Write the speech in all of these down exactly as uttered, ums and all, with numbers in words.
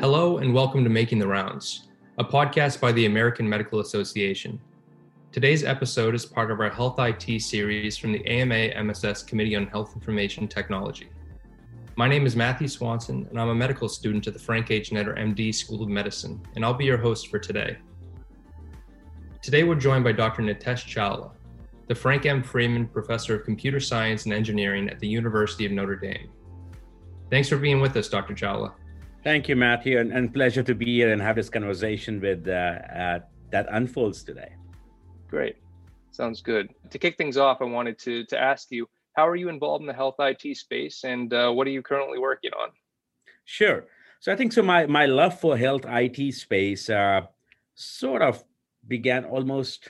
Hello and welcome to Making the Rounds, a podcast by the American Medical Association. Today's episode is part of our Health I T series from the A M A M S S Committee on Health Information Technology. My name is Matthew Swanson, and I'm a medical student at the Frank H. Netter M D School of Medicine, and I'll be your host for today. Today we're joined by Doctor Nitesh Chawla, the Frank M. Freeman Professor of Computer Science and Engineering at the University of Notre Dame. Thanks for being with us, Doctor Chawla. Thank you, Matthew, and, and pleasure to be here and have this conversation with uh, uh, that unfolds today. Great. Sounds good. To kick things off, I wanted to, to ask you, how are you involved in the health I T space, and uh, what are you currently working on? Sure. So I think so my, my love for health I T space uh, sort of began almost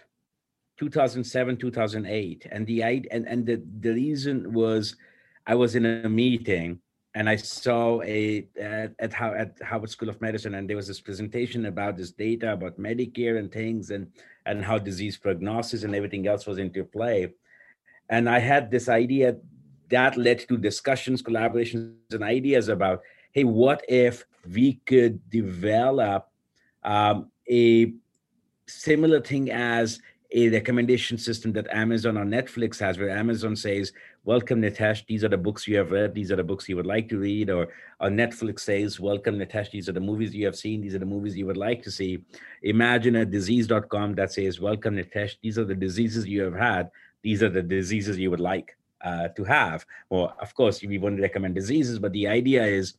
two thousand seven, two thousand eight. And the and, and the, the reason was I was in a meeting and I saw a at, at how at Harvard School of Medicine, and there was this presentation about this data about Medicare and things, and and how disease prognosis and everything else was into play. And I had this idea that led to discussions, collaborations, and ideas about, hey, what if we could develop um, a similar thing as a recommendation system that Amazon or Netflix has, where Amazon says, welcome, Nitesh, these are the books you have read, these are the books you would like to read, or, or Netflix says, welcome, Nitesh, these are the movies you have seen, these are the movies you would like to see. Imagine a disease dot com that says, welcome, Nitesh, these are the diseases you have had, these are the diseases you would like uh, to have. Or, of course, we wouldn't recommend diseases, but the idea is,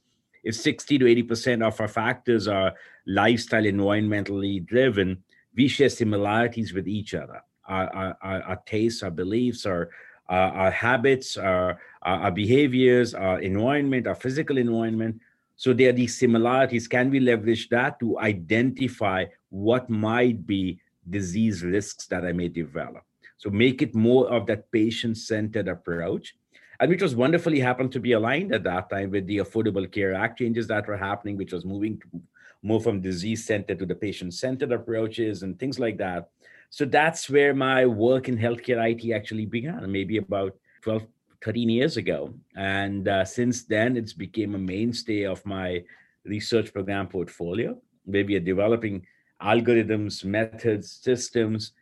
if sixty to eighty percent of our factors are lifestyle environmentally driven, we share similarities with each other. Our, our, our, our tastes, our beliefs, our, our, our habits, our, our behaviors, our environment, our physical environment. So there are these similarities. Can we leverage that to identify what might be disease risks that I may develop? So make it more of that patient-centered approach. And which was wonderfully happened to be aligned at that time with the Affordable Care Act changes that were happening, which was moving to more from disease-centered to the patient-centered approaches and things like that. So that's where my work in healthcare I T actually began, maybe about twelve, thirteen years ago. And uh, since then, it's became a mainstay of my research program portfolio, where we are developing algorithms, methods, systems,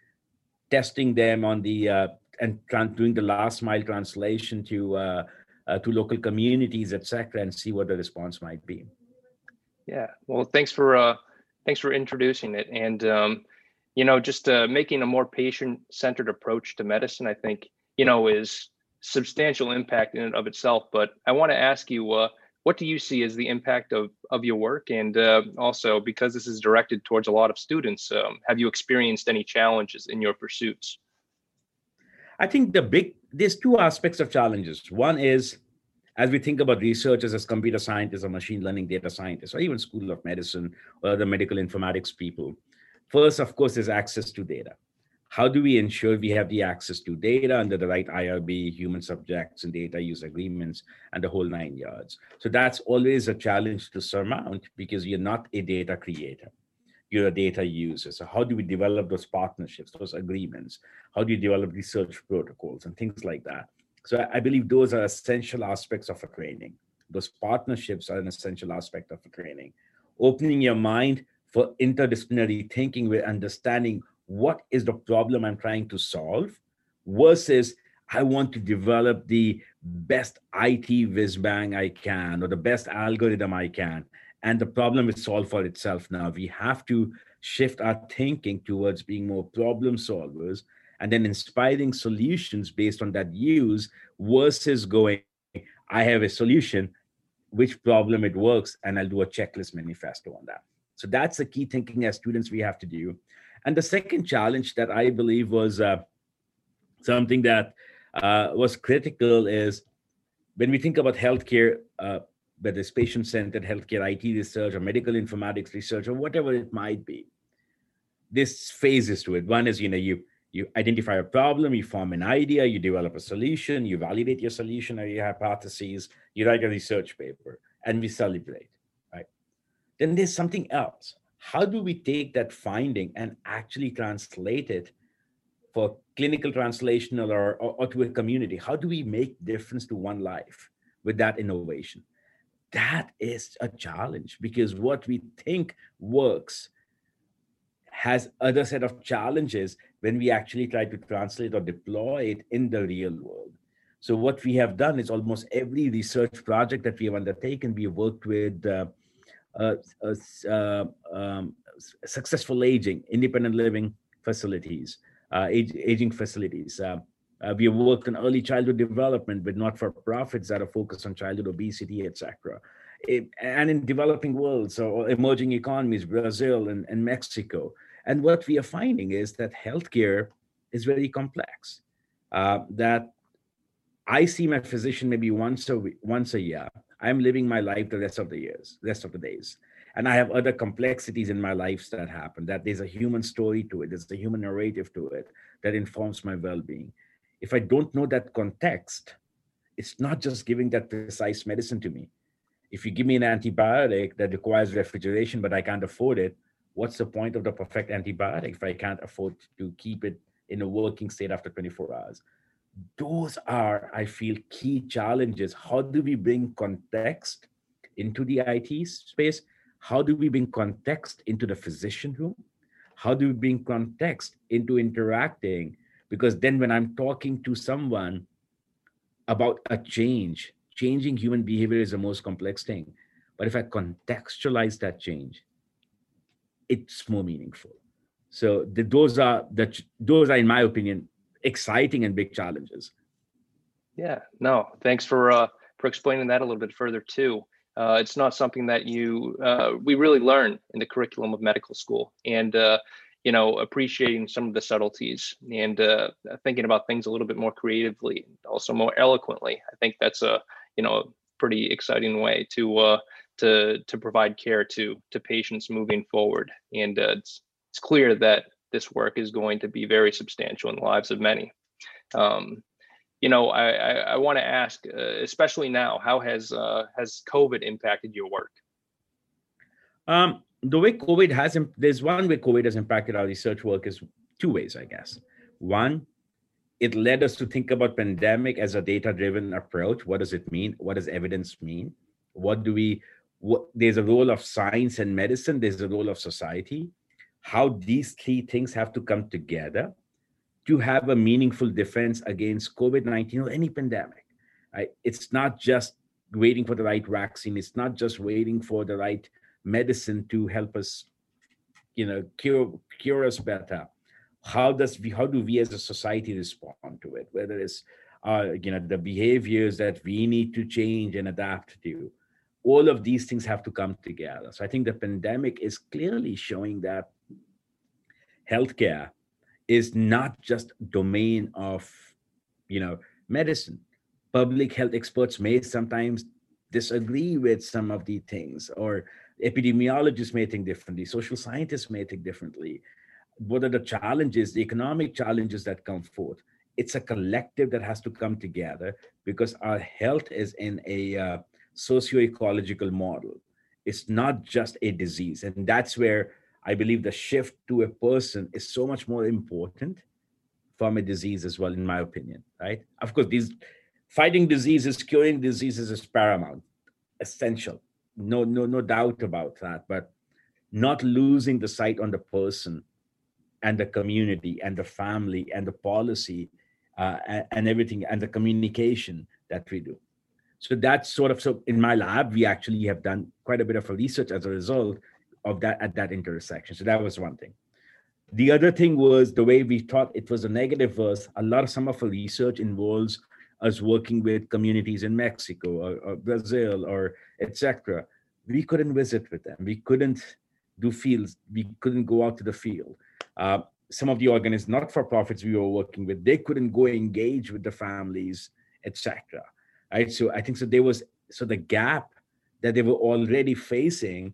testing them on the, uh, and tran- doing the last mile translation to, uh, uh, to local communities, et cetera, and see what the response might be. Yeah, well, thanks for uh, thanks for introducing it, and um, you know, just uh, making a more patient-centered approach to medicine, I think, you know, is substantial impact in and of itself. But I want to ask you, uh, what do you see as the impact of of your work, and uh, also because this is directed towards a lot of students, um, have you experienced any challenges in your pursuits? I think the big there's two aspects of challenges. One is, as we think about researchers as computer scientists or machine learning data scientists, or even School of Medicine or other medical informatics people, first, of course, is access to data. How do we ensure we have the access to data under the right I R B, human subjects and data use agreements, and the whole nine yards? So that's always a challenge to surmount because you're not a data creator. You're a data user. So how do we develop those partnerships, those agreements? How do you develop research protocols and things like that? So I believe those are essential aspects of a training. Those partnerships are an essential aspect of a training. Opening your mind for interdisciplinary thinking with understanding what is the problem I'm trying to solve versus I want to develop the best I T whiz bang I can or the best algorithm I can. And the problem is solved for itself now. We have to shift our thinking towards being more problem solvers and then inspiring solutions based on that use versus going, I have a solution, which problem it works, and I'll do a checklist manifesto on that. So that's the key thinking as students we have to do. And the second challenge that I believe was uh, something that uh, was critical is when we think about healthcare, uh, whether it's patient-centered healthcare I T research or medical informatics research or whatever it might be, there's phases to it. One is, you know, you You identify a problem, you form an idea, you develop a solution, you validate your solution or your hypotheses, you write a research paper, and we celebrate, right? Then there's something else. How do we take that finding and actually translate it for clinical translational or, or, or to a community? How do we make difference to one life with that innovation? that is a challenge, because what we think works has other set of challenges when we actually try to translate or deploy it in the real world. So what we have done is almost every research project that we have undertaken, we have worked with uh, uh, uh, um, successful aging, independent living facilities, uh, age, aging facilities. Uh, uh, we have worked on early childhood development with not-for-profits that are focused on childhood obesity, et cetera. It, and in developing worlds or emerging economies, Brazil and, and Mexico. And what we are finding is that healthcare is very complex, uh, that I see my physician maybe once a week, once a year. I'm living my life the rest of the years, rest of the days. And I have other complexities in my life that happen, that there's a human story to it, there's a human narrative to it that informs my well-being. If I don't know that context, it's not just giving that precise medicine to me. If you give me an antibiotic that requires refrigeration, but I can't afford it, what's the point of the perfect antibiotic if I can't afford to keep it in a working state after twenty-four hours? Those are, I feel, key challenges. How do we bring context into the I T space? How do we bring context into the physician room? How do we bring context into interacting? Because then when I'm talking to someone about a change, changing human behavior is the most complex thing. But if I contextualize that change, it's more meaningful. So the, those are, the, those are, in my opinion, exciting and big challenges. Yeah, no, thanks for uh, for explaining that a little bit further too. Uh, it's not something that you, uh, we really learn in the curriculum of medical school, and, uh, you know, appreciating some of the subtleties and uh, thinking about things a little bit more creatively, also more eloquently. I think that's a, you know, a pretty exciting way to, uh, to, to provide care to, to patients moving forward. And uh, it's, it's clear that this work is going to be very substantial in the lives of many. Um, you know, I, I, I want to ask, uh, especially now, how has uh, has COVID impacted your work? Um, the way COVID has, imp- there's one way COVID has impacted our research work is two ways, I guess. One, it led us to think about pandemic as a data-driven approach. What does it mean? What does evidence mean? What do we, what, there's a role of science and medicine, there's a role of society. How these three things have to come together to have a meaningful defense against COVID nineteen or any pandemic. Right? It's not just waiting for the right vaccine. It's not just waiting for the right medicine to help us, you know, cure cure us better. How does we? How do we as a society respond to it? Whether it's uh, you know, the behaviors that we need to change and adapt to, all of these things have to come together. So I think the pandemic is clearly showing that healthcare is not just domain of, you know, medicine. Public health experts may sometimes disagree with some of the things, or epidemiologists may think differently. Social scientists may think differently. What are the challenges, the economic challenges that come forth? It's a collective that has to come together because our health is in a uh, socio-ecological model. It's not just a disease. And that's where I believe the shift to a person is so much more important from a disease as well, in my opinion, right? Of course, these fighting diseases, curing diseases is paramount, essential. No, no, no doubt about that, but not losing the sight on the person and the community and the family and the policy uh, and, and everything and the communication that we do. So that's sort of, so in my lab, we actually have done quite a bit of research as a result of that at that intersection. So that was one thing. The other thing was the way we thought it was a negative was a lot of some of our research involves us working with communities in Mexico or, or Brazil or et cetera. We couldn't visit with them. We couldn't do fields. We couldn't go out to the field. Uh, some of the organizations, not-for-profits we were working with, they couldn't go engage with the families, et cetera. Right? So I think so there was, so the gap that they were already facing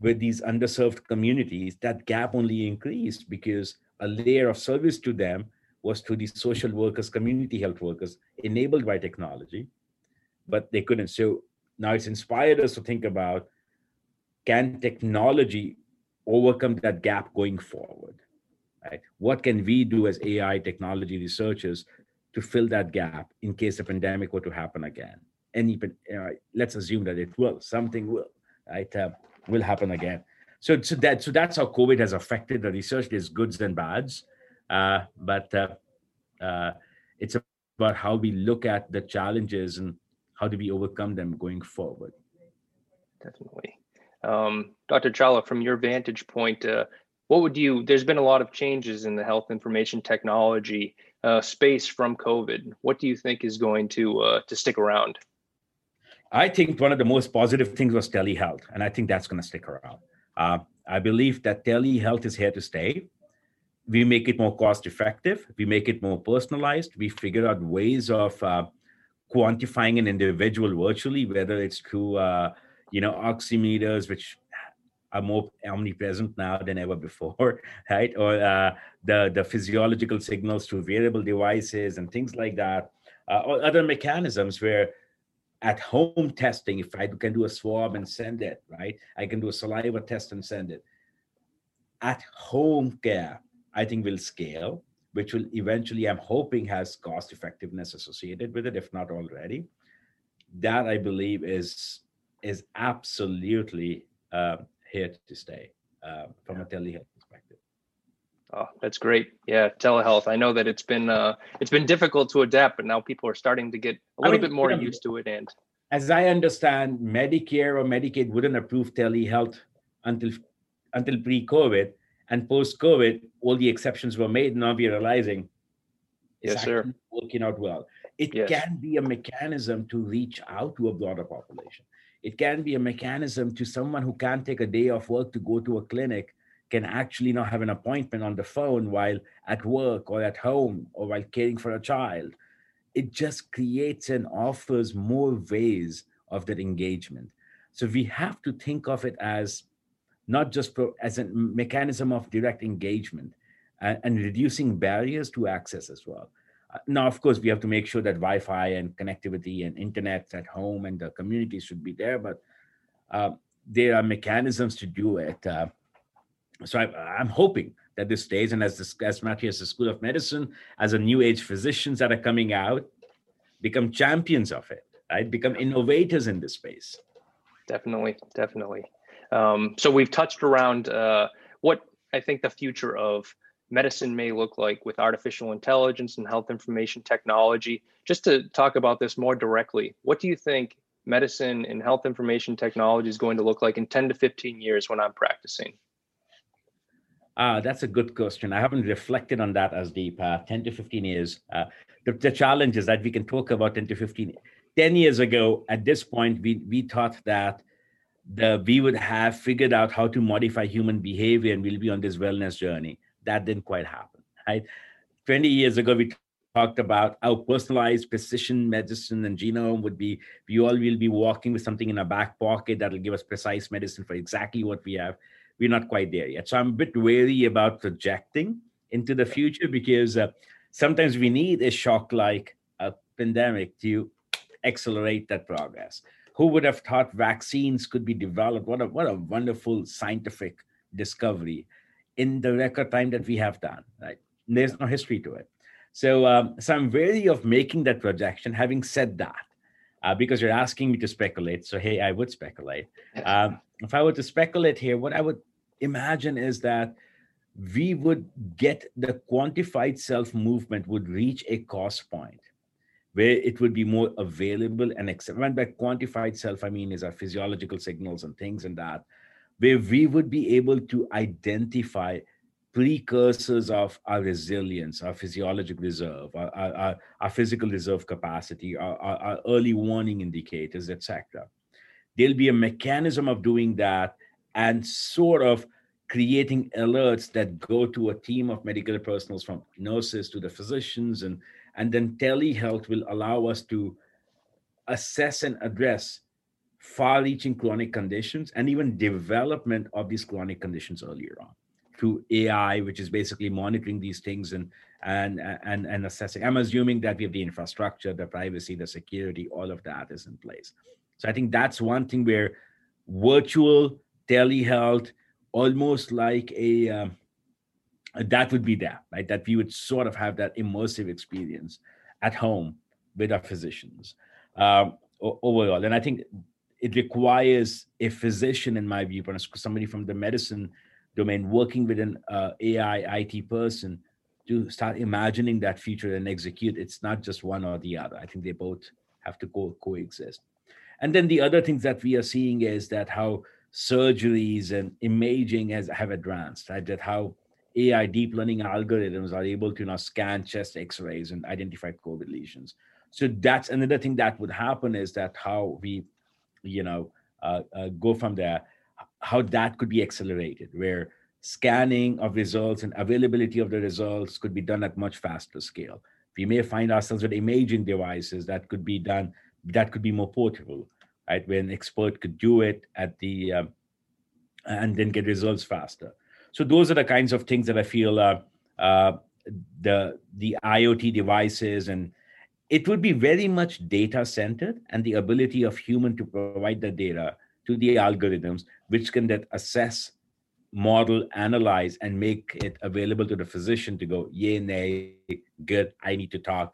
with these underserved communities, that gap only increased because a layer of service to them was to these social workers, community health workers, enabled by technology, but they couldn't. So now it's inspired us to think about, can technology overcome that gap going forward? Right? What can we do as A I technology researchers to fill that gap in case the pandemic were to happen again? and even, uh, let's assume that it will, something will, right, uh, will happen again. So, so, that, so that's how COVID has affected the research. There's goods and bads, uh, but uh, uh, it's about how we look at the challenges and how do we overcome them going forward. Definitely. Um, Doctor Chawla, from your vantage point, uh, what would you, there's been a lot of changes in the health information technology uh, space from COVID. What do you think is going to uh, to stick around? I think one of the most positive things was telehealth, and I think that's going to stick around. Uh, I believe that telehealth is here to stay. We make it more cost effective. We make it more personalized. We figure out ways of uh, quantifying an individual virtually, whether it's through, uh, you know, oximeters, which are more omnipresent now than ever before, right? Or uh, the, the physiological signals through wearable devices and things like that, uh, or other mechanisms where at home testing, if I can do a swab and send it, right? I can do a saliva test and send it. At home care, I think will scale, which will eventually, I'm hoping, has cost effectiveness associated with it, if not already. That I believe is, is absolutely uh, here to stay uh, from a telehealth perspective. Oh, that's great. Yeah, telehealth. I know that it's been uh, it's been difficult to adapt, but now people are starting to get a little I mean, bit more you know, used to it. And as I understand, Medicare or Medicaid wouldn't approve telehealth until until pre-COVID, and post-COVID, all the exceptions were made. Now we're realizing it's yes, actually sir. working out well. It yes. can be a mechanism to reach out to a broader population. It can be a mechanism to someone who can't take a day off work to go to a clinic, can actually now have an appointment on the phone while at work or at home or while caring for a child. It just creates and offers more ways of that engagement. So we have to think of it as not just pro- as a mechanism of direct engagement uh, and reducing barriers to access as well. Uh, now, of course, we have to make sure that Wi-Fi and connectivity and internet at home and the community should be there, but uh, there are mechanisms to do it. Uh, So I, I'm hoping that this stays, and as this, as Matthias, the School of Medicine, as a new age physicians that are coming out, become champions of it, right? Become innovators in this space. Definitely, definitely. Um, so we've touched around uh, what I think the future of medicine may look like with artificial intelligence and health information technology. Just to talk about this more directly, what do you think medicine and health information technology is going to look like in ten to fifteen years when I'm practicing? Ah, that's a good question. I haven't reflected on that as deep. Uh, ten to fifteen years. Uh, the, the challenge is that we can talk about ten to fifteen. ten years ago, at this point, we, we thought that the, we would have figured out how to modify human behavior and we'll be on this wellness journey. That didn't quite happen, right? twenty years ago, we talked about how personalized precision medicine and genome would be, we all will be walking with something in our back pocket that'll give us precise medicine for exactly what we have. We're not quite there yet. So I'm a bit wary about projecting into the future because uh, sometimes we need a shock like a pandemic to accelerate that progress. Who would have thought vaccines could be developed? What a, what a wonderful scientific discovery in the record time that we have done, right? There's no history to it. So, um, so I'm wary of making that projection. Having said that, Uh, because you're asking me to speculate. So, hey, I would speculate. Um, if I were to speculate here, what I would imagine is that we would get the quantified self-movement would reach a cost point where it would be more available and acceptable. And by quantified self, I mean is our physiological signals and things and that, where we would be able to identify precursors of our resilience, our physiologic reserve, our, our, our physical reserve capacity, our, our, our early warning indicators, et cetera. There'll be a mechanism of doing that and sort of creating alerts that go to a team of medical personals from nurses to the physicians, and, and then telehealth will allow us to assess and address far-reaching chronic conditions and even development of these chronic conditions earlier on, through A I, which is basically monitoring these things and, and, and, and assessing. I'm assuming that we have the infrastructure, the privacy, the security, all of that is in place. So I think that's one thing where virtual telehealth, almost like a, um, that would be there, right? That we would sort of have that immersive experience at home with our physicians. Um, overall. And I think it requires a physician, in my viewpoint, somebody from the medicine domain working with an uh, A I, I T person to start imagining that future and execute. It's not just one or the other. I think they both have to co- coexist. And then the other things that we are seeing is that how surgeries and imaging has have advanced, right? That how A I deep learning algorithms are able to now scan chest x-rays and identify COVID lesions. So that's another thing that would happen, is that how we, you know, uh, uh, go from there, how that could be accelerated, where scanning of results and availability of the results could be done at much faster scale. We may find ourselves with imaging devices that could be done, that could be more portable, right? Where an expert could do it at the, um, and then get results faster. So those are the kinds of things that I feel uh, uh, the the IoT devices, and it would be very much data centered, and the ability of human to provide the data to the algorithms, which can then assess, model, analyze, and make it available to the physician to go, yay, nay, good, I need to talk,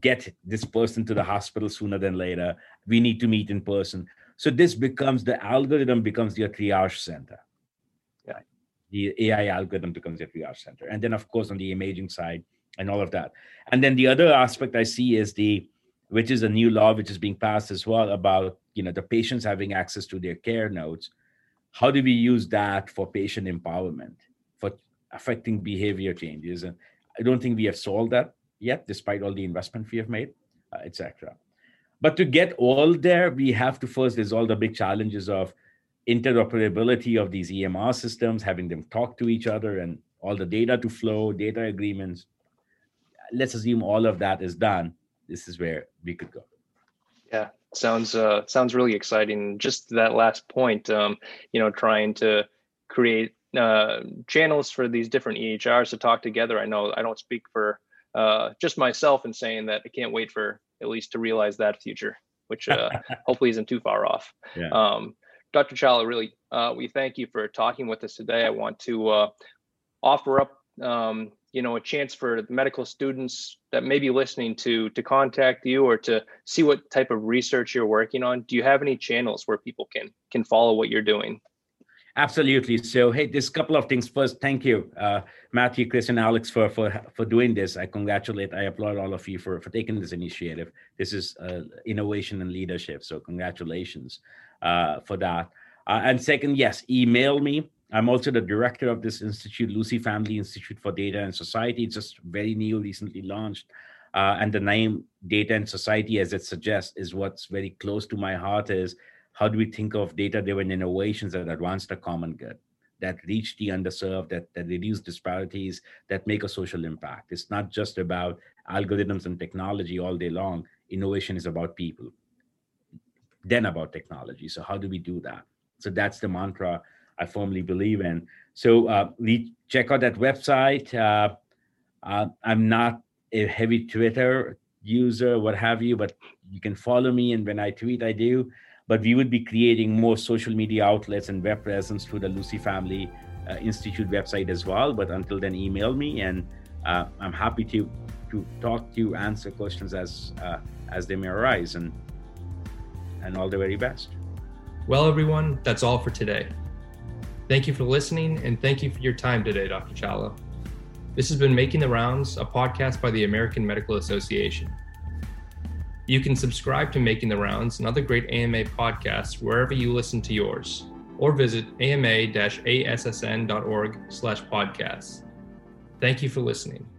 get this person to the hospital sooner than later, we need to meet in person. So this becomes, the algorithm becomes your triage center. Yeah. The A I algorithm becomes your triage center. And then, of course, on the imaging side, and all of that. And then the other aspect I see is the, which is a new law which is being passed as well, about, you know, the patients having access to their care notes. How do we use that for patient empowerment, for affecting behavior changes? And I don't think we have solved that yet, despite all the investment we have made, uh, et cetera. But to get all there, we have to first resolve the big challenges of interoperability of these E M R systems, having them talk to each other, and all the data to flow, data agreements. Let's assume all of that is done. This is where we could go. Yeah, sounds uh, sounds really exciting. Just that last point, um, you know, trying to create uh, channels for these different E H Rs to talk together. I know I don't speak for uh, just myself in saying that I can't wait for at least to realize that future, which uh, hopefully isn't too far off. Yeah. Um, Doctor Chawla, really, uh, we thank you for talking with us today. I want to uh, offer up um, you know, a chance for the medical students that may be listening to to contact you or to see what type of research you're working on. Do you have any channels where people can can follow what you're doing? Absolutely. So, hey, there's a couple of things. First, thank you, uh, Matthew, Chris, and Alex for for for doing this. I congratulate, I applaud all of you for for taking this initiative. This is uh, innovation and leadership. So, congratulations uh, for that. Uh, and second, yes, email me. I'm also the director of this institute, Lucy Family Institute for Data and Society. It's just very new, recently launched. Uh, and the name Data and Society, as it suggests, is what's very close to my heart, is how do we think of data-driven innovations that advance the common good, that reach the underserved, that, that reduce disparities, that make a social impact. It's not just about algorithms and technology all day long. Innovation is about people, then about technology. So how do we do that? So that's the mantra I firmly believe in. So uh, we check out that website. Uh, uh, I'm not a heavy Twitter user, what have you, but you can follow me. And when I tweet, I do. But we would be creating more social media outlets and web presence through the Lucy Family uh, Institute website as well. But until then, email me, and uh, I'm happy to to talk to you, answer questions as uh, as they may arise. And and all the very best. Well, everyone, that's all for today. Thank you for listening, and thank you for your time today, Doctor Chawla. This has been Making the Rounds, a podcast by the American Medical Association. You can subscribe to Making the Rounds and other great A M A podcasts wherever you listen to yours, or visit ama dash a s s n dot org slash podcasts. Thank you for listening.